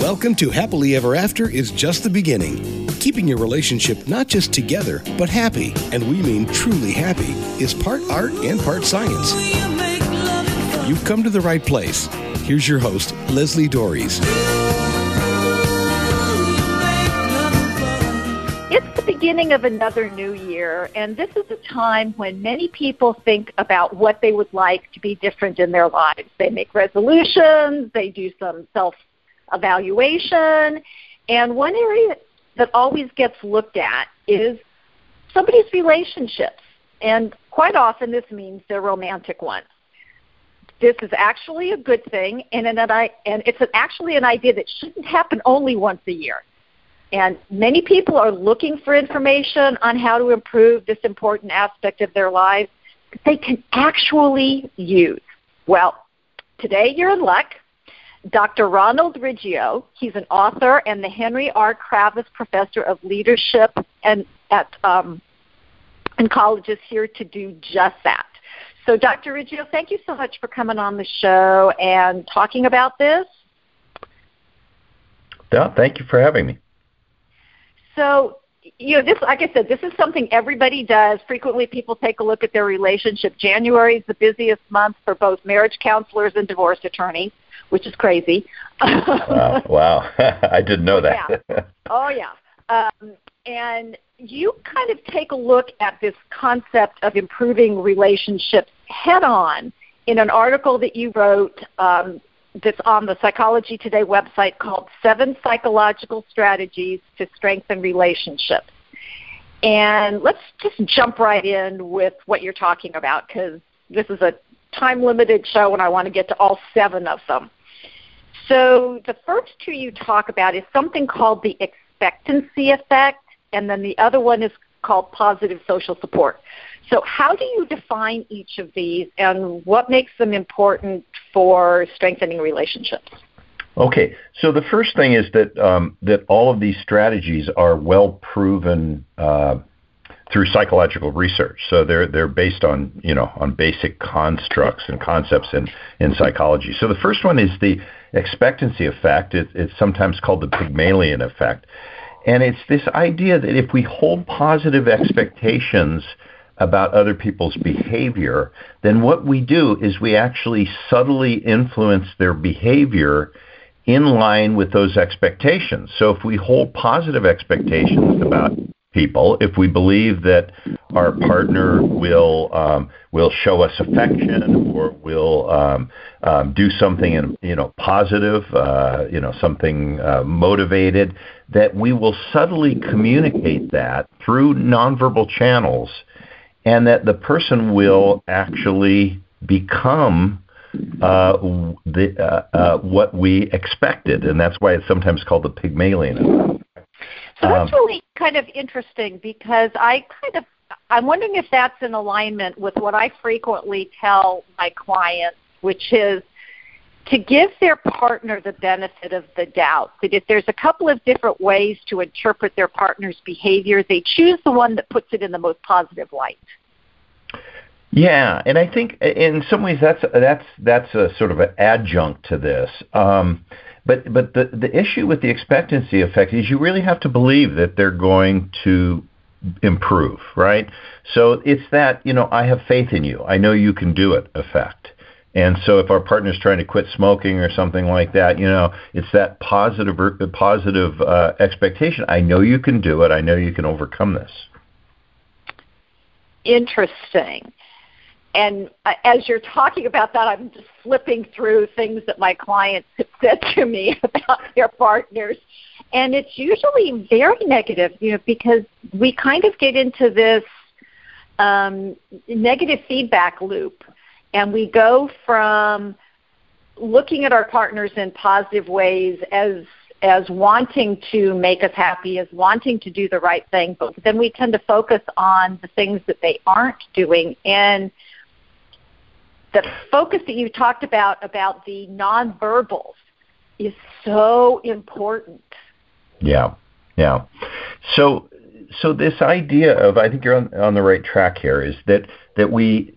Welcome to Happily Ever After is just the beginning. Keeping your relationship not just together, but happy, and we mean truly happy, is part art and part science. You've come to the right place. Here's your host, Leslie Dorries. It's the beginning of another new year, and this is a time when many people think about what they would like to be different in their lives. They make resolutions, they do some self-evaluation, and one area that always gets looked at is somebody's relationships. And quite often this means their romantic ones. This is actually a good thing, and it's actually an idea that shouldn't happen only once a year. And many people are looking for information on how to improve this important aspect of their lives that they can actually use. Well, today you're in luck. Dr. Ronald Riggio, he's an author and the Henry R. Kravis Professor of Leadership and and college is here to do just that. So Dr. Riggio, thank you so much for coming on the show and talking about this. Yeah, thank you for having me. So, this, like I said, this is something everybody does. Frequently people take a look at their relationship. January is the busiest month for both marriage counselors and divorce attorneys, which is crazy. Wow. I didn't know that. Yeah. Oh, yeah. And you kind of take a look at this concept of improving relationships head-on in an article that you wrote that's on the Psychology Today website called 7 Psychological Strategies to Strengthen Relationships. And let's just jump right in with what you're talking about, because this is a time-limited show and I want to get to all 7 of them. So the first 2 you talk about is something called the expectancy effect, and then the other one is called positive social support. So how do you define each of these, and what makes them important for strengthening relationships? Okay, so the first thing is that all of these strategies are well proven through psychological research. So they're based on on basic constructs and concepts in psychology. So the first one is the expectancy effect. It's sometimes called the Pygmalion effect. And it's this idea that if we hold positive expectations about other people's behavior, then what we do is we actually subtly influence their behavior in line with those expectations. So if we hold positive expectations about people, if we believe that our partner will show us affection or will do something positive, something motivated, that we will subtly communicate that through nonverbal channels, and that the person will actually become what we expected, and that's why it's sometimes called the Pygmalion effect. So that's really kind of interesting, because I'm wondering if that's in alignment with what I frequently tell my clients, which is to give their partner the benefit of the doubt, that if there's a couple of different ways to interpret their partner's behavior, they choose the one that puts it in the most positive light. Yeah, and I think in some ways that's a sort of an adjunct to this. But the issue with the expectancy effect is you really have to believe that they're going to improve, right? So it's that, I have faith in you. I know you can do it effect. And so if our partner's trying to quit smoking or something like that, it's that positive expectation. I know you can do it. I know you can overcome this. Interesting. And as you're talking about that, I'm just flipping through things that my clients have said to me about their partners. And it's usually very negative, because we kind of get into this negative feedback loop. And we go from looking at our partners in positive ways as wanting to make us happy, as wanting to do the right thing. But then we tend to focus on the things that they aren't doing. And the focus that you talked about the nonverbals is so important. Yeah. So so this idea of, I think you're on the right track here, is that we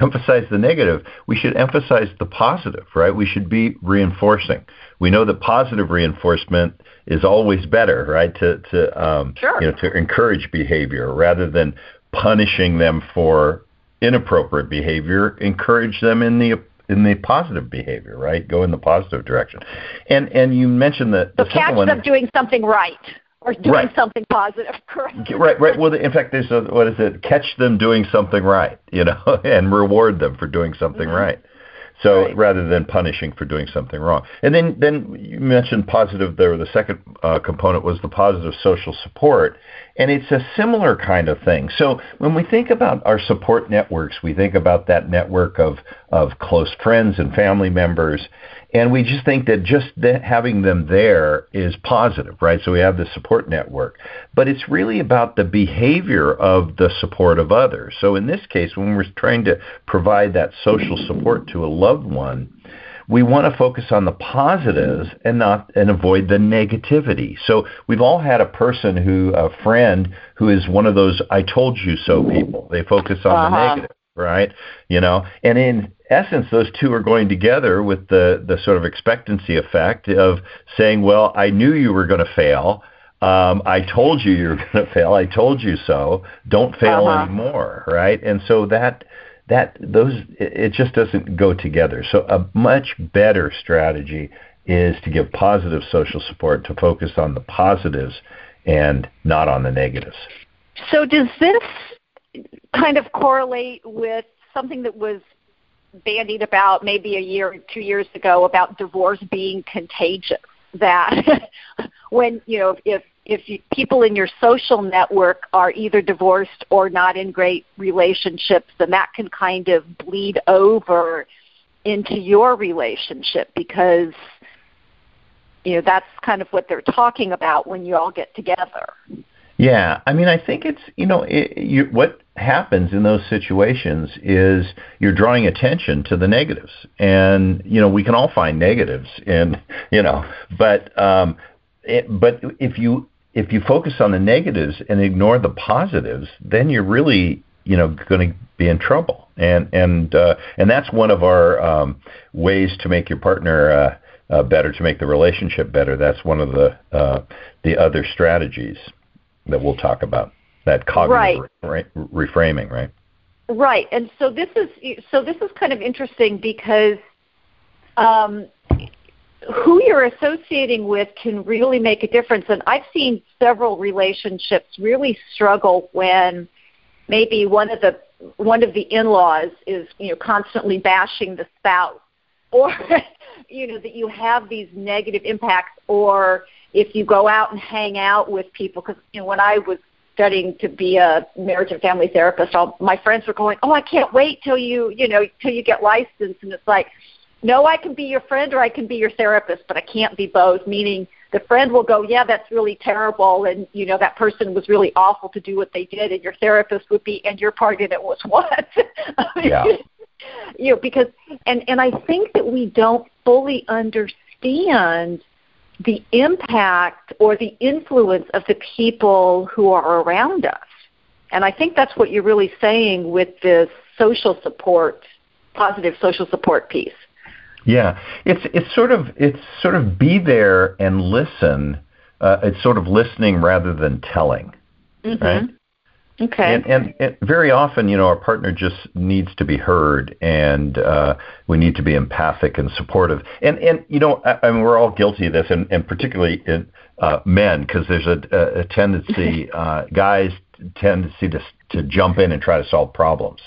emphasize the negative. We should emphasize the positive, right? We should be reinforcing. We know that positive reinforcement is always better, right? To encourage behavior rather than punishing them for inappropriate behavior. Encourage them in the positive behavior, right? Go in the positive direction. And you mentioned that the catch them doing something right or doing something positive, correct? Right. Well, in fact, there's catch them doing something right, and reward them for doing something right. So rather than punishing for doing something wrong. And then you mentioned positive there. The second component was the positive social support. And it's a similar kind of thing. So when we think about our support networks, we think about that network of close friends and family members. And we just think that having them there is positive, right? So we have the support network. But it's really about the behavior of the support of others. So in this case, when we're trying to provide that social support to a loved one, we want to focus on the positives and avoid the negativity. So we've all had a friend who is one of those I told you so people. They focus on the negative, right? And in essence, those two are going together with the sort of expectancy effect of saying, well, I knew you were going to fail. I told you were going to fail. I told you so. Don't fail anymore, right? And so it just doesn't go together. So a much better strategy is to give positive social support, to focus on the positives and not on the negatives. So does this kind of correlate with something that was bandied about maybe a year or 2 years ago about divorce being contagious? That when, if people in your social network are either divorced or not in great relationships, then that can kind of bleed over into your relationship because, that's kind of what they're talking about when you all get together. Yeah. I mean, I think it's, what happens in those situations is you're drawing attention to the negatives. And, we can all find negatives and, but if you focus on the negatives and ignore the positives, then you're really, going to be in trouble. And that's one of our ways to make your partner better, to make the relationship better. That's one of the other strategies that we'll talk about, that cognitive reframing, right? Right. And so this is kind of interesting because who you're associating with can really make a difference. And I've seen several relationships really struggle when maybe one of the in-laws is, constantly bashing the spouse, or, that you have these negative impacts, or if you go out and hang out with people. Because, when I was studying to be a marriage and family therapist, all my friends were going, oh, I can't wait till you get licensed. And it's like, no, I can be your friend or I can be your therapist, but I can't be both, meaning the friend will go, yeah, that's really terrible, and, that person was really awful to do what they did, and your therapist would be, and your part in it was what? Yeah. Because, and I think that we don't fully understand the impact or the influence of the people who are around us. And I think that's what you're really saying with this social support, positive social support piece. Yeah, it's sort of be there and listen. It's sort of listening rather than telling, right? Okay. And very often, our partner just needs to be heard, and we need to be empathic and supportive. And we're all guilty of this, and particularly in men, because there's a tendency, guys' tendency to jump in and try to solve problems.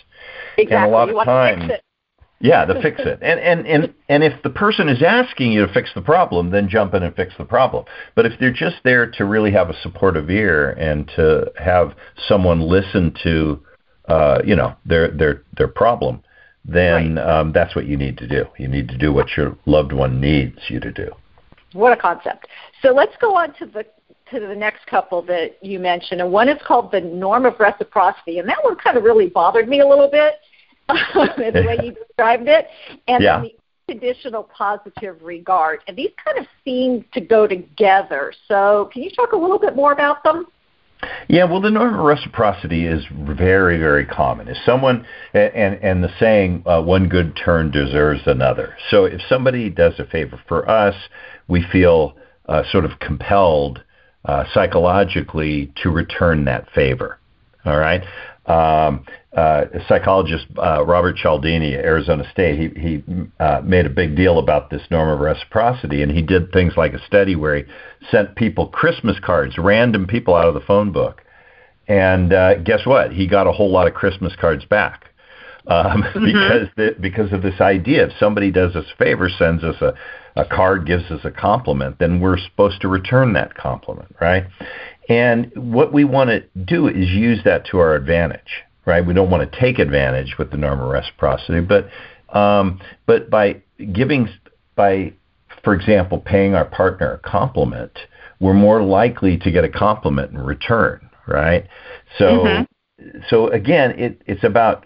Exactly. And a lot of times, yeah, to fix it. And if the person is asking you to fix the problem, then jump in and fix the problem. But if they're just there to really have a supportive ear and to have someone listen to, their problem, then that's what you need to do. You need to do what your loved one needs you to do. What a concept. So let's go on to the next couple that you mentioned. And one is called the norm of reciprocity. And that one kind of really bothered me a little bit. The way you described it, and then the unconditional positive regard. And these kind of seem to go together. So can you talk a little bit more about them? Yeah, well, the norm of reciprocity is very, very common. If someone, and the saying, one good turn deserves another. So if somebody does a favor for us, we feel sort of compelled psychologically to return that favor. All right? Psychologist Robert Cialdini at Arizona State, he made a big deal about this norm of reciprocity, and he did things like a study where he sent people Christmas cards, random people out of the phone book, and guess what? He got a whole lot of Christmas cards back because of this idea. If somebody does us a favor, sends us a card, gives us a compliment, then we're supposed to return that compliment, right? And what we want to do is use that to our advantage, right? We don't want to take advantage with the norm of reciprocity, but by giving, by, for example, paying our partner a compliment, we're more likely to get a compliment in return, right? So again, it's about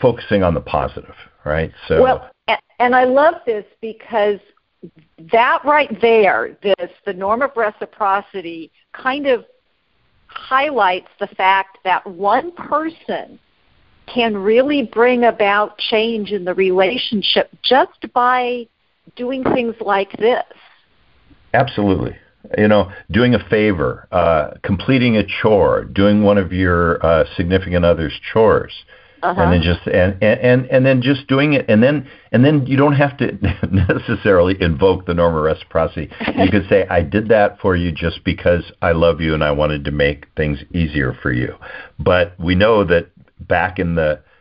focusing on the positive, right? So well, and I love this because that right there, the norm of reciprocity kind of highlights the fact that one person can really bring about change in the relationship just by doing things like this. Absolutely. You know, doing a favor, completing a chore, doing one of your significant other's chores. And then just and then just doing it, and then you don't have to necessarily invoke the norm of reciprocity. You could say, "I did that for you just because I love you and I wanted to make things easier for you." But we know that back in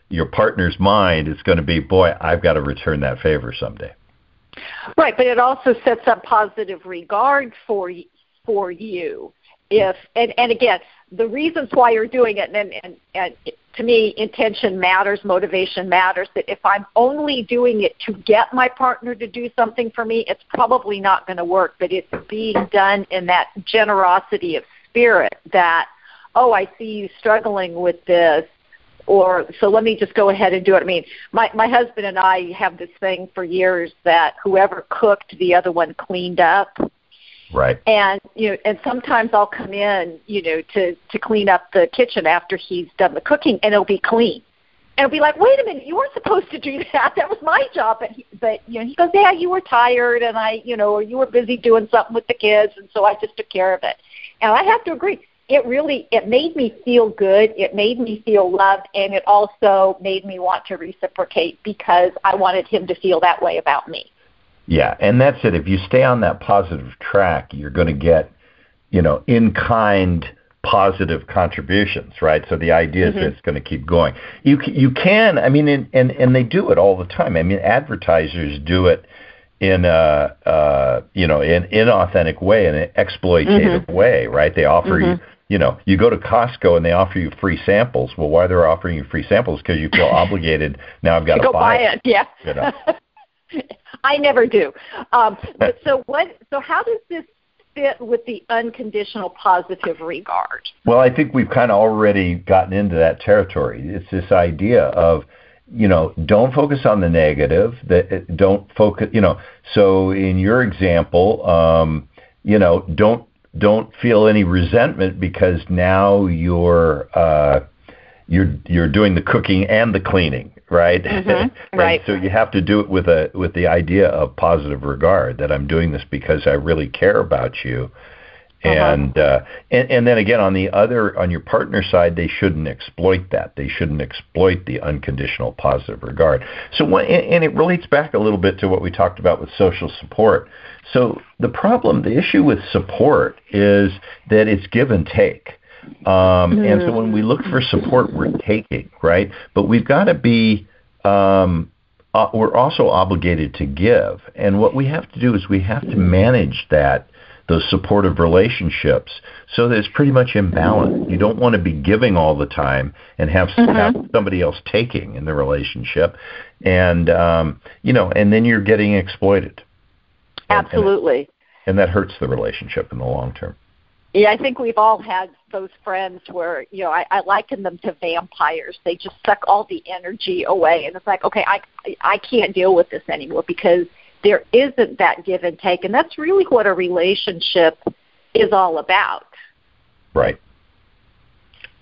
your partner's mind, it's going to be, "Boy, I've got to return that favor someday." Right, but it also sets up positive regard for you. If and again, the reasons why you're doing it, and to me, intention matters, motivation matters. That if I'm only doing it to get my partner to do something for me, it's probably not going to work. But it's being done in that generosity of spirit that, oh, I see you struggling with this, or so let me just go ahead and do it. I mean, my husband and I have this thing for years that whoever cooked, the other one cleaned up. Right. And you know, and sometimes I'll come in, you know, to clean up the kitchen after he's done the cooking, and it'll be clean. And I'll be like, wait a minute, you weren't supposed to do that. That was my job. But you know, he goes, yeah, you were tired, and I, you know, or you were busy doing something with the kids, and so I just took care of it. And I have to agree, it made me feel good. It made me feel loved, and it also made me want to reciprocate because I wanted him to feel that way about me. Yeah, and that's it. If you stay on that positive track, you're going to get, you know, in-kind positive contributions, right? So the idea is that it's going to keep going. You can, I mean, and they do it all the time. I mean, advertisers do it in an inauthentic way, in an exploitative way, right? They offer you, you know, you go to Costco and they offer you free samples. Well, why they're offering you free samples? Because you feel obligated. Now I've got to buy it. Yeah. You know? I never do. So how does this fit with the unconditional positive regard? Well, I think we've kind of already gotten into that territory. It's this idea of, you know, don't focus on the negative. Don't focus, you know. So in your example, you know, don't feel any resentment because now you're doing the cooking and the cleaning. Right. Right. So you have to do it with the idea of positive regard, that I'm doing this because I really care about you. And then again, on your partner side, they shouldn't exploit that. They shouldn't exploit the unconditional positive regard. So and it relates back a little bit to what we talked about with social support. So the issue with support is that it's give and take. And so when we look for support, we're taking, right? But we've got to be, we're also obligated to give. And what we have to do is we have to manage those supportive relationships so that it's pretty much in balance. You don't want to be giving all the time and have somebody else taking in the relationship. And, you know, and then you're getting exploited. Absolutely. And that hurts the relationship in the long term. Yeah, I think we've all had those friends where, you know, I liken them to vampires. They just suck all the energy away. And it's like, okay, I can't deal with this anymore because there isn't that give and take. And that's really what a relationship is all about. Right.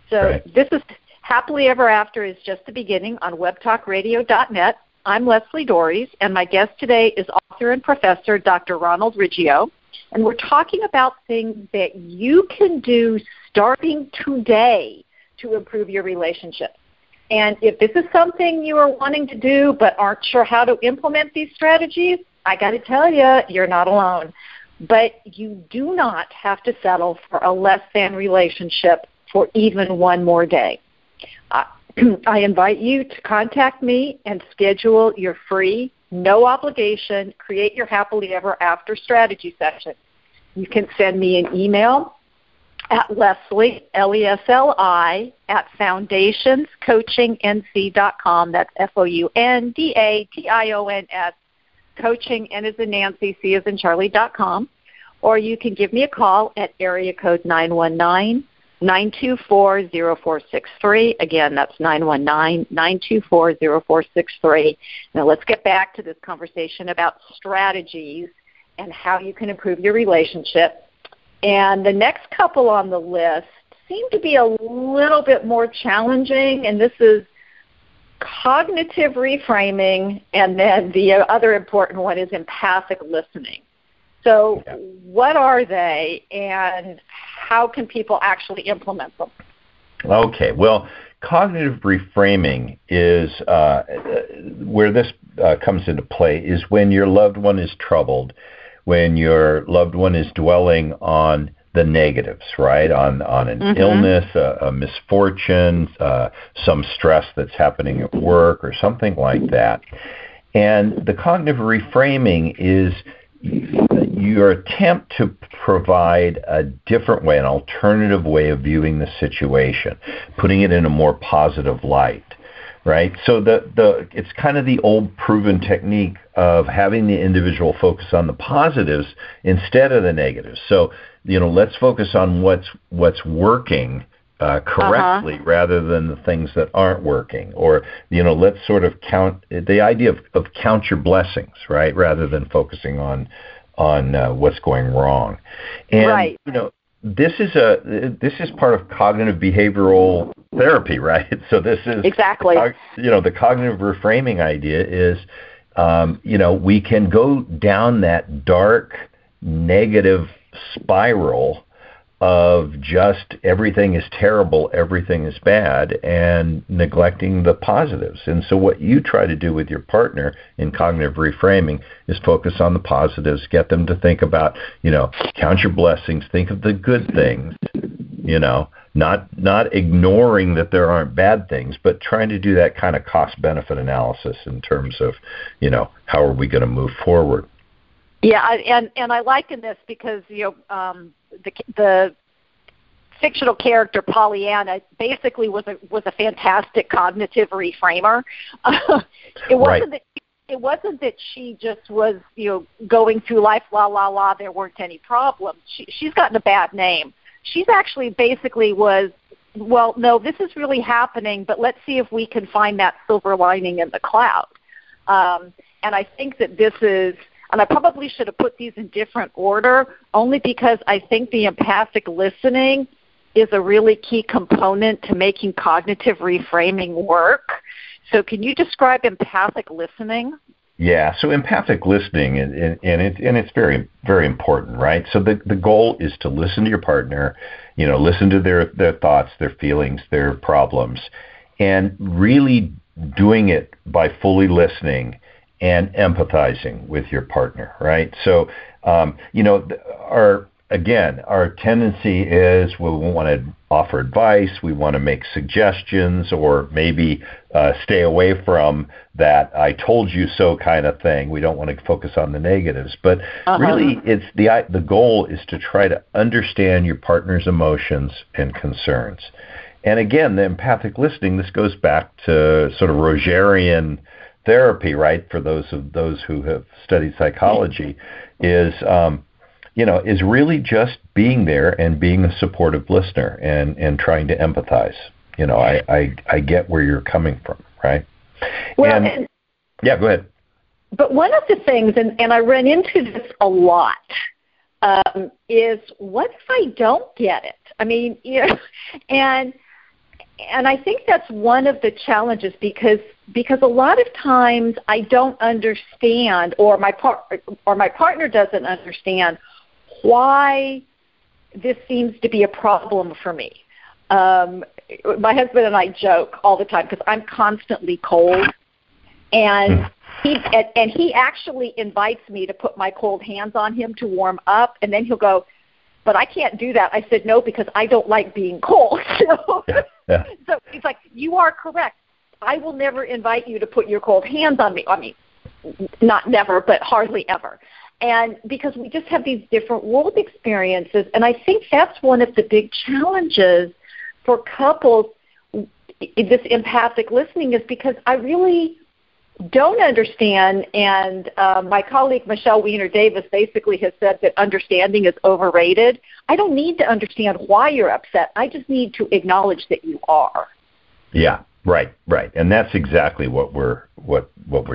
So This is Happily Ever After is just the beginning on webtalkradio.net. I'm Leslie Dorries, and my guest today is author and professor Dr. Ronald Riggio, and we're talking about things that you can do starting today to improve your relationship. And if this is something you are wanting to do but aren't sure how to implement these strategies, I got to tell you, you're not alone. But you do not have to settle for a less than relationship for even one more day. I invite you to contact me and schedule your free, no obligation, create your happily ever after strategy session. You can send me an email at Leslie, Lesli, at foundationscoachingnc.com. That's foundation, coaching, N as in Nancy, C as in Charlie.com. Or you can give me a call at area code 919-924-0463. Again, that's 919-924-0463. Now let's get back to this conversation about strategies and how you can improve your relationship. And the next couple on the list seem to be a little bit more challenging, and this is cognitive reframing, and then the other important one is empathic listening. So what are they, and how can people actually implement them? Okay, well, cognitive reframing is where this comes into play is when your loved one is troubled, when your loved one is dwelling on the negatives, right? On an illness, a misfortune, some stress that's happening at work or something like that. And the cognitive reframing is your attempt to provide a different way, an alternative way of viewing the situation, putting it in a more positive light. Right, so the it's kind of the old proven technique of having the individual focus on the positives instead of the negatives. So, you know, let's focus on what's working correctly rather than the things that aren't working. Or, you know, let's sort of count the idea of count your blessings, right, rather than focusing on what's going wrong. And you know, this is part of cognitive behavioral therapy, right? So this is exactly, you know, the cognitive reframing idea is, you know, we can go down that dark negative spiral of just everything is terrible, everything is bad, and neglecting the positives. And so what you try to do with your partner in cognitive reframing is focus on the positives, get them to think about, you know, count your blessings, think of the good things, you know, not ignoring that there aren't bad things, but trying to do that kind of cost-benefit analysis in terms of, you know, how are we going to move forward. Yeah, and I liken this because, you know, the fictional character Pollyanna basically was a fantastic cognitive reframer. It wasn't that she just was, you know, going through life there weren't any problems. She's gotten a bad name. She's actually basically was, well, no, this is really happening, but let's see if we can find that silver lining in the cloud. And I think that this is, and I probably should have put these in different order, only because I think the empathic listening is a really key component to making cognitive reframing work. So can you describe empathic listening? Yeah, so empathic listening, and it's very, very important, right? So the goal is to listen to your partner, you know, listen to their thoughts, their feelings, their problems, and really doing it by fully listening and empathizing with your partner, right? So, you know, our tendency is we want to offer advice, we want to make suggestions, or maybe stay away from that I told you so kind of thing. We don't want to focus on the negatives. But really, it's the goal is to try to understand your partner's emotions and concerns. And again, the empathic listening, this goes back to sort of Rogerian therapy, right, for those who have studied psychology, is you know, is really just being there and being a supportive listener and trying to empathize. You know, I get where you're coming from, right? Well, and yeah, go ahead. But one of the things, and I run into this a lot, is what if I don't get it? I mean, you know, and And I think that's one of the challenges, because a lot of times I don't understand, or my partner doesn't understand why this seems to be a problem for me. My husband and I joke all the time because I'm constantly cold, and he actually invites me to put my cold hands on him to warm up, and then he'll go, "But I can't do that." I said, "No, because I don't like being cold." So he's like, "You are correct. I will never invite you to put your cold hands on me." I mean, not never, but hardly ever. And because we just have these different world experiences, and I think that's one of the big challenges for couples, this empathic listening, is because I really don't understand, and my colleague Michelle Wiener Davis basically has said that understanding is overrated. I don't need to understand why you're upset. I just need to acknowledge that you are. Yeah. Right, and that's exactly what we're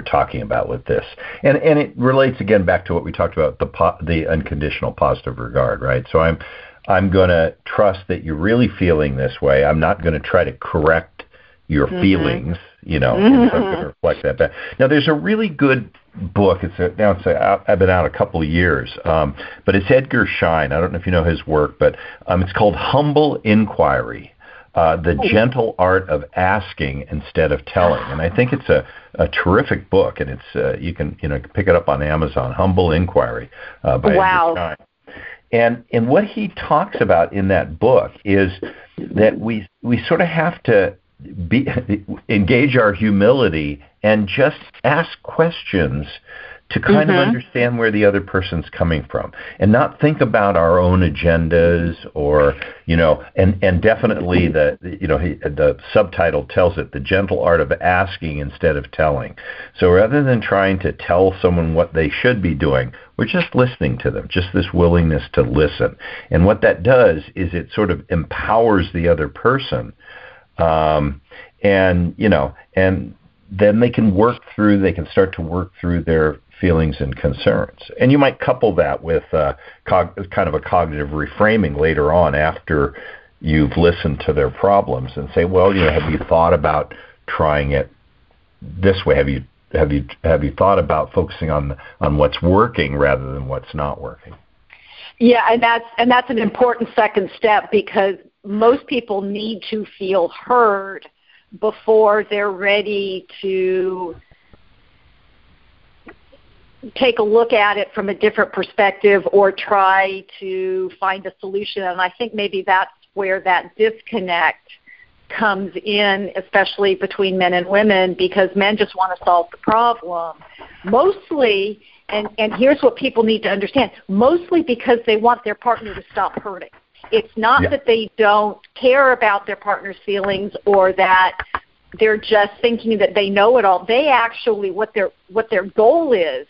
talking about with this, and it relates again back to what we talked about, the unconditional positive regard, right? So I'm going to trust that you're really feeling this way. I'm not going to try to correct your feelings, and so I'm going to reflect that back. Now, there's a really good book. I've been out a couple of years, but it's Edgar Schein. I don't know if you know his work, but it's called Humble Inquiry. The Gentle Art of Asking Instead of Telling, and I think it's a terrific book, and it's you can pick it up on Amazon. Humble Inquiry by Edgar Schein. And what he talks about in that book is that we sort of have to engage our humility and just ask questions to kind of understand where the other person's coming from, and not think about our own agendas, or and definitely the subtitle tells it, the gentle art of asking instead of telling. So rather than trying to tell someone what they should be doing, we're just listening to them, just this willingness to listen. And what that does is it sort of empowers the other person, and then they can start to work through their feelings and concerns. And you might couple that with kind of a cognitive reframing later on, after you've listened to their problems, and say, well, have you thought about trying it this way? Have you thought about focusing on what's working rather than what's not working? Yeah, and that's an important second step, because most people need to feel heard before they're ready to take a look at it from a different perspective or try to find a solution. And I think maybe that's where that disconnect comes in, especially between men and women, because men just want to solve the problem. Mostly, and here's what people need to understand, mostly because they want their partner to stop hurting. It's not that they don't care about their partner's feelings, or that they're just thinking that they know it all. They actually, what their goal is,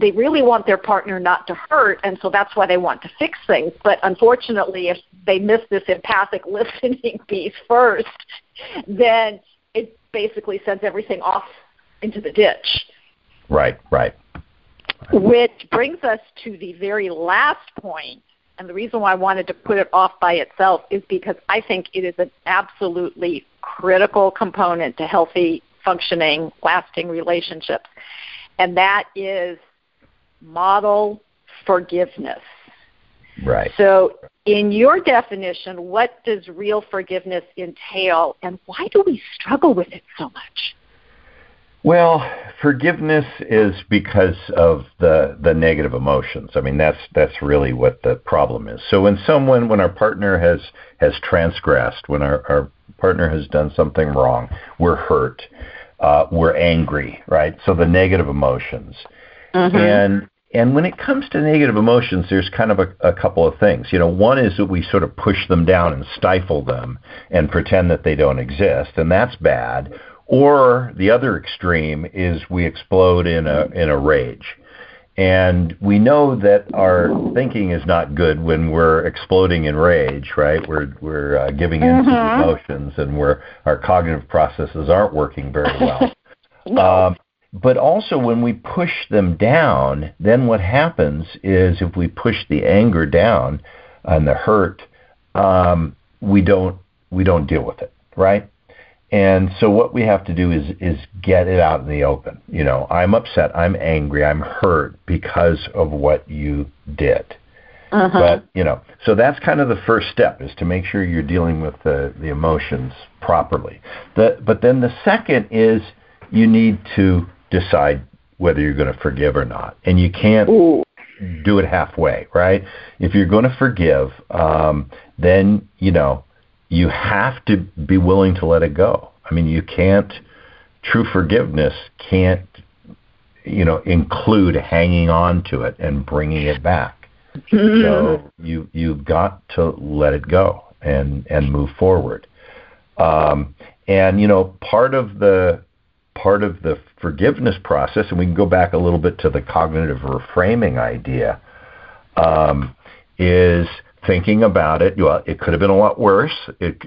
they really want their partner not to hurt, and so that's why they want to fix things. But unfortunately, if they miss this empathic listening piece first, then it basically sends everything off into the ditch. Right. Which brings us to the very last point. And the reason why I wanted to put it off by itself is because I think it is an absolutely critical component to healthy, functioning, lasting relationships. And that is model forgiveness. Right. So in your definition, what does real forgiveness entail, and why do we struggle with it so much? Well, forgiveness is because of the negative emotions. I mean, that's really what the problem is. So when our partner has transgressed, when our partner has done something wrong, we're hurt, we're angry, right? So the negative emotions. And when it comes to negative emotions, there's kind of a couple of things. One is that we sort of push them down and stifle them and pretend that they don't exist, and that's bad. Or the other extreme is we explode in a rage. And we know that our thinking is not good when we're exploding in rage, right? We're giving in to the emotions, and our cognitive processes aren't working very well. But also when we push them down, then what happens is, if we push the anger down and the hurt, we don't deal with it. right? And so what we have to do is get it out in the open. You know, I'm upset, I'm angry, I'm hurt because of what you did. Uh-huh. But, you know, so that's kind of the first step, is to make sure you're dealing with the emotions properly. But then the second is you need to decide whether you're going to forgive or not. And you can't do it halfway, right? If you're going to forgive, then, you know, you have to be willing to let it go. I mean, you can't, true forgiveness can't, you know, include hanging on to it and bringing it back. So you've got to let it go and move forward. And, you know, part of the forgiveness process, and we can go back a little bit to the cognitive reframing idea, is thinking about it. Well, it could have been a lot worse, and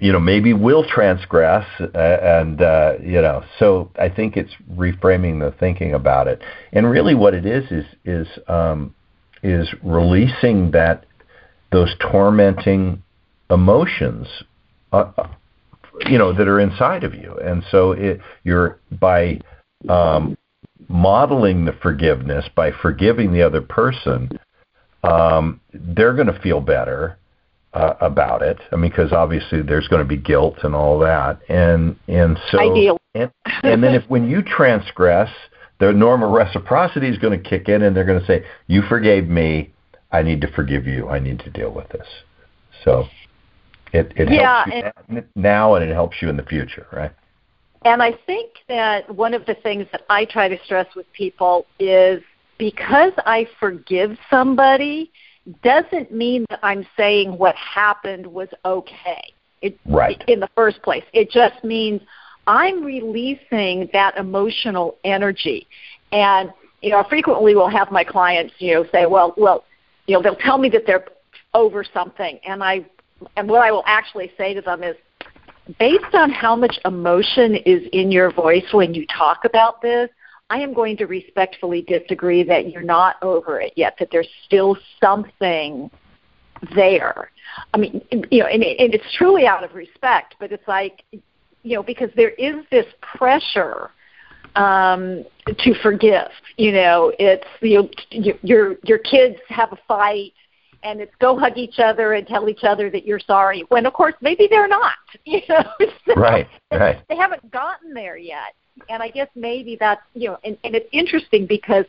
you know, maybe we'll transgress, you know. So I think it's reframing the thinking about it, and really what it is releasing those tormenting emotions, you know, that are inside of you, and so you're by modeling the forgiveness, by forgiving the other person, they're going to feel better about it. I mean, because obviously there's going to be guilt and all that, and so and then when you transgress, the normal reciprocity is going to kick in, and they're going to say, "You forgave me, I need to forgive you. I need to deal with this." So it helps you now, and it helps you in the future, right? And I think that one of the things that I try to stress with people is, because I forgive somebody doesn't mean that I'm saying what happened was okay in the first place. It just means I'm releasing that emotional energy. And, you know, frequently we'll have my clients, you know, say, well, you know, they'll tell me that they're over something. And what I will actually say to them is, based on how much emotion is in your voice when you talk about this, I am going to respectfully disagree that you're not over it yet, that there's still something there. I mean, you know, and it's truly out of respect, but it's like, you know, because there is this pressure to forgive. You know, it's, you know, your kids have a fight, and it's go hug each other and tell each other that you're sorry, when, of course, maybe they're not. You know, so right. They haven't gotten there yet. And I guess maybe that's, you know, and it's interesting because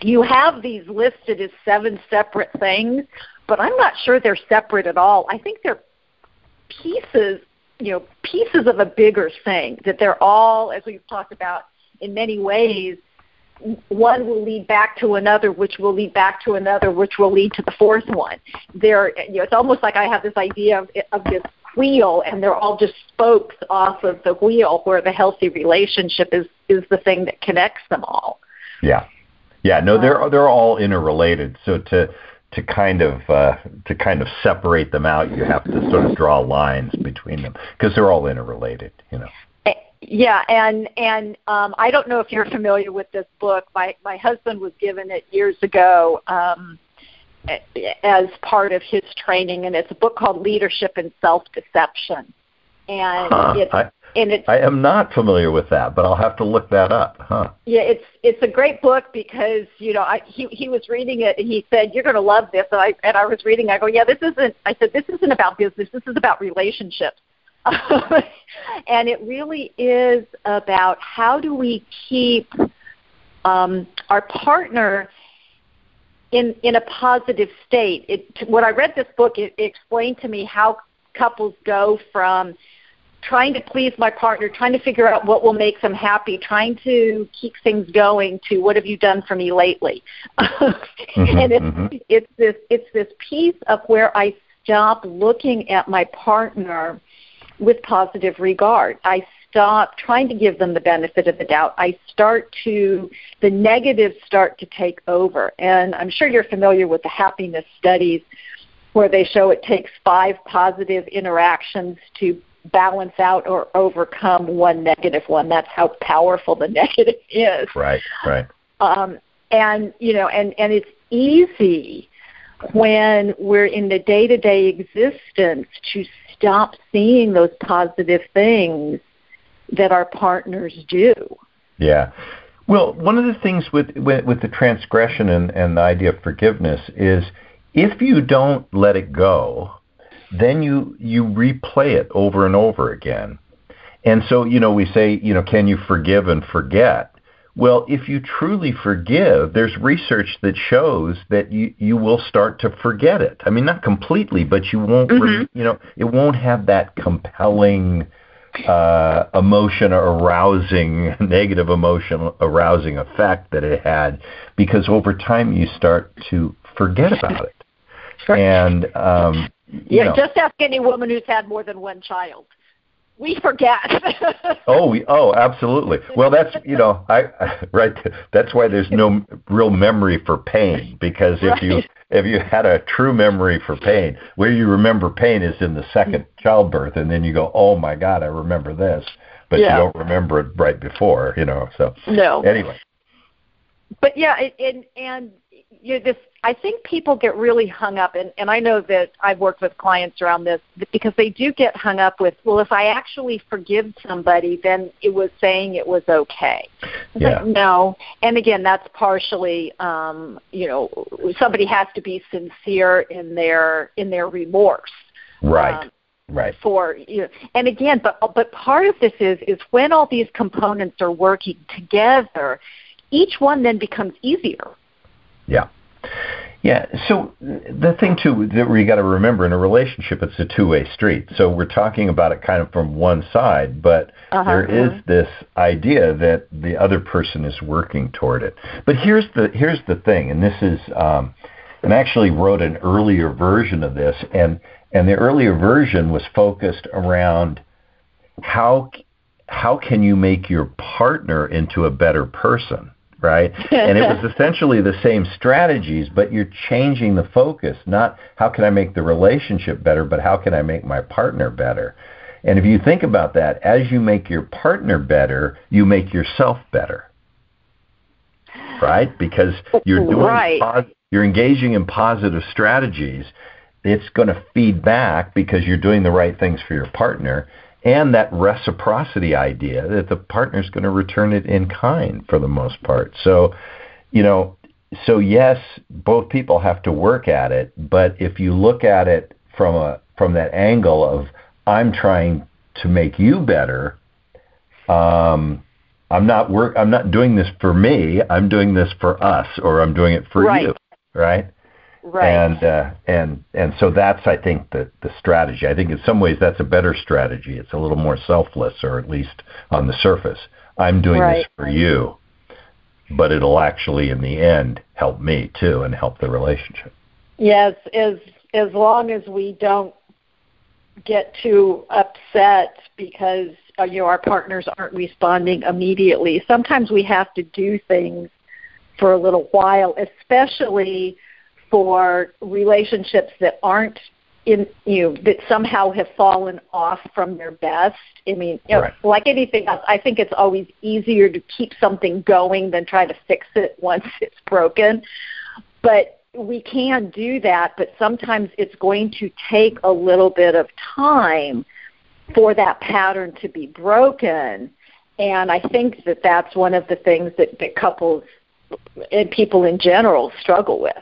you have these listed as 7 separate things, but I'm not sure they're separate at all. I think they're pieces, you know, pieces of a bigger thing, that they're all, as we've talked about, in many ways, one will lead back to another, which will lead back to another, which will lead to the fourth one. There, you know, it's almost like I have this idea of this wheel, and they're all just spokes off of the wheel, where the healthy relationship is the thing that connects them all. Yeah. No, they're all interrelated. So to kind of separate them out, you have to sort of draw lines between them, because they're all interrelated. You know. Yeah, and I don't know if you're familiar with this book. My husband was given it years ago as part of his training, and it's a book called Leadership and Self Deception. And I am not familiar with that, but I'll have to look that up. Huh? Yeah, it's a great book, because, you know, he was reading it, and he said, "You're going to love this." And I was reading. I go, "Yeah, this isn't." I said, "This isn't about business. This is about relationships." And it really is about, how do we keep our partner in a positive state. When I read this book, it explained to me how couples go from trying to please my partner, trying to figure out what will make them happy, trying to keep things going, to what have you done for me lately. And it's this piece of where I stop looking at my partner with positive regard. I stop trying to give them the benefit of the doubt. The negatives start to take over. And I'm sure you're familiar with the happiness studies, where they show it takes 5 positive interactions to balance out or overcome one negative one. That's how powerful the negative is. Right. And, you know, and it's easy when we're in the day-to-day existence to stop seeing those positive things that our partners do. Yeah. Well, one of the things with the transgression and the idea of forgiveness is if you don't let it go, then you replay it over and over again. And so, we say, can you forgive and forget? Well, if you truly forgive, there's research that shows that you will start to forget it. I mean, not completely, but you won't, it won't have that compelling emotion arousing, negative emotion arousing effect that it had, because over time you start to forget about it. Sure. And, just ask any woman who's had more than one child. We forget. Oh, absolutely. Well, that's, right. That's why there's no real memory for pain, because if you had a true memory for pain, where you remember pain is in the second childbirth, and then you go, oh my God, I remember this, but you don't remember it right before, so. No. Anyway. But I think people get really hung up, and I know that I've worked with clients around this, because they do get hung up with, well, if I actually forgive somebody, then it was saying it was okay. Yeah. Like, no. And again, that's partially, somebody has to be sincere in their remorse. Right. Right. And again, but part of this is when all these components are working together, each one then becomes easier. Yeah. Yeah, so the thing, too, that we got to remember in a relationship, it's a two-way street. So we're talking about it kind of from one side, but there is this idea that the other person is working toward it. But here's the thing, and this is, and I actually wrote an earlier version of this, and the earlier version was focused around how can you make your partner into a better person? Right? And it was essentially the same strategies, but you're changing the focus, not how can I make the relationship better, but how can I make my partner better? And if you think about that, as you make your partner better, you make yourself better. Right? Because you're doing you're engaging in positive strategies. It's going to feed back because you're doing the right things for your partner. And that reciprocity idea that the partner's going to return it in kind for the most part. So, so yes, both people have to work at it. But if you look at it from that angle of I'm trying to make you better, I'm not doing this for me. I'm doing this for us, or I'm doing it for you, right? Right. And so that's, I think, the strategy. I think in some ways that's a better strategy. It's a little more selfless, or at least on the surface. I'm doing this for you, but it'll actually in the end help me too and help the relationship. Yes, as long as we don't get too upset because our partners aren't responding immediately. Sometimes we have to do things for a little while, especially for relationships that aren't that somehow have fallen off from their best. I mean, like anything else, I think it's always easier to keep something going than try to fix it once it's broken. But we can do that, but sometimes it's going to take a little bit of time for that pattern to be broken. And I think that that's one of the things that couples and people in general struggle with.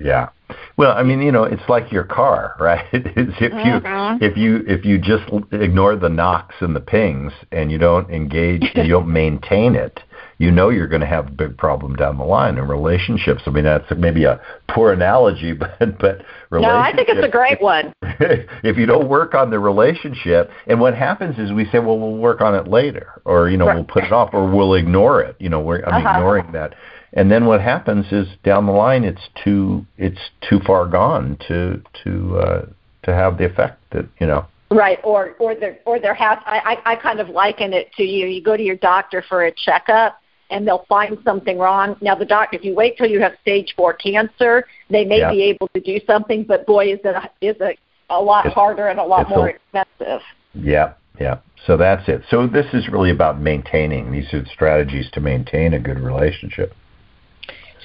Yeah. Well, I mean, it's like your car, right? If you just ignore the knocks and the pings and you don't engage, you don't maintain it, you're going to have a big problem down the line in relationships. I mean, that's maybe a poor analogy, but relationships. No, I think it's a great one. If you don't work on the relationship, and what happens is we say, well, we'll work on it later, or, we'll put it off, or we'll ignore it. Ignoring that. And then what happens is down the line, it's too far gone to have the effect that. Right. I kind of liken it to you go to your doctor for a checkup and they'll find something wrong. Now the doctor, if you wait till you have stage 4 cancer, they may be able to do something, but boy, is it a lot harder and a lot more expensive. Yeah. Yeah. So that's it. So this is really about maintaining. These are strategies to maintain a good relationship.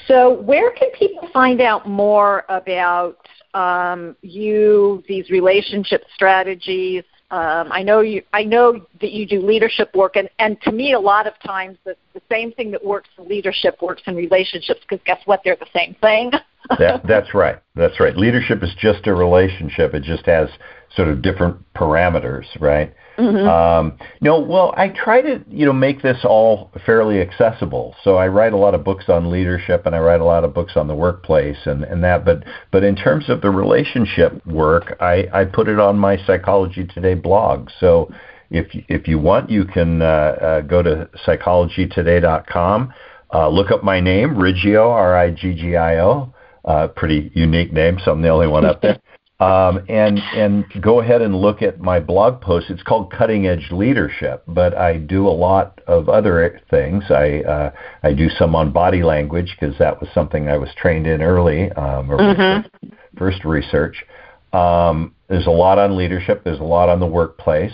So where can people find out more about you, these relationship strategies? I know that you do leadership work, and to me a lot of times the same thing that works in leadership works in relationships, because guess what? They're the same thing. That's right. Leadership is just a relationship. It just has sort of different parameters, right? Mm-hmm. I try to, make this all fairly accessible. So I write a lot of books on leadership, and I write a lot of books on the workplace and that. But in terms of the relationship work, I put it on my Psychology Today blog. So if you want, you can go to psychologytoday.com, look up my name, Riggio, R-I-G-G-I-O, pretty unique name, so I'm the only one up there. And go ahead and look at my blog post. It's called Cutting Edge Leadership, but I do a lot of other things. I do some on body language, because that was something I was trained in early, first research. There's a lot on leadership. There's a lot on the workplace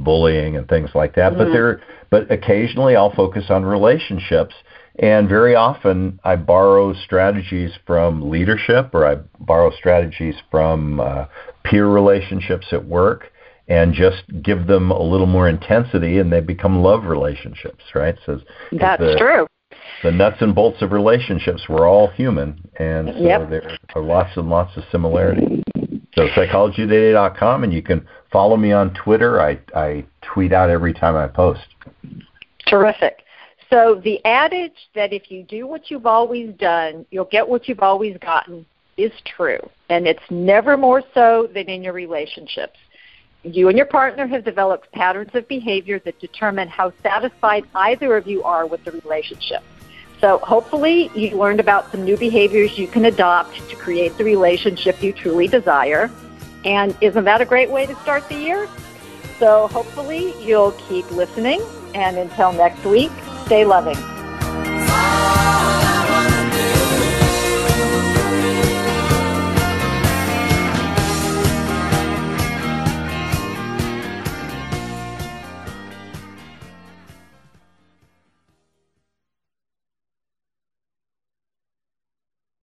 bullying and things like that. Mm-hmm. But occasionally I'll focus on relationships. And very often I borrow strategies from leadership, or I borrow strategies from peer relationships at work, and just give them a little more intensity, and they become love relationships, right? So that's true. The nuts and bolts of relationships, we're all human, and so there are lots and lots of similarities. So psychologytoday.com, and you can follow me on Twitter. I tweet out every time I post. Terrific. So the adage that if you do what you've always done, you'll get what you've always gotten is true, and it's never more so than in your relationships. You and your partner have developed patterns of behavior that determine how satisfied either of you are with the relationship. So hopefully you've learned about some new behaviors you can adopt to create the relationship you truly desire, and isn't that a great way to start the year? So hopefully you'll keep listening, and until next week, stay loving.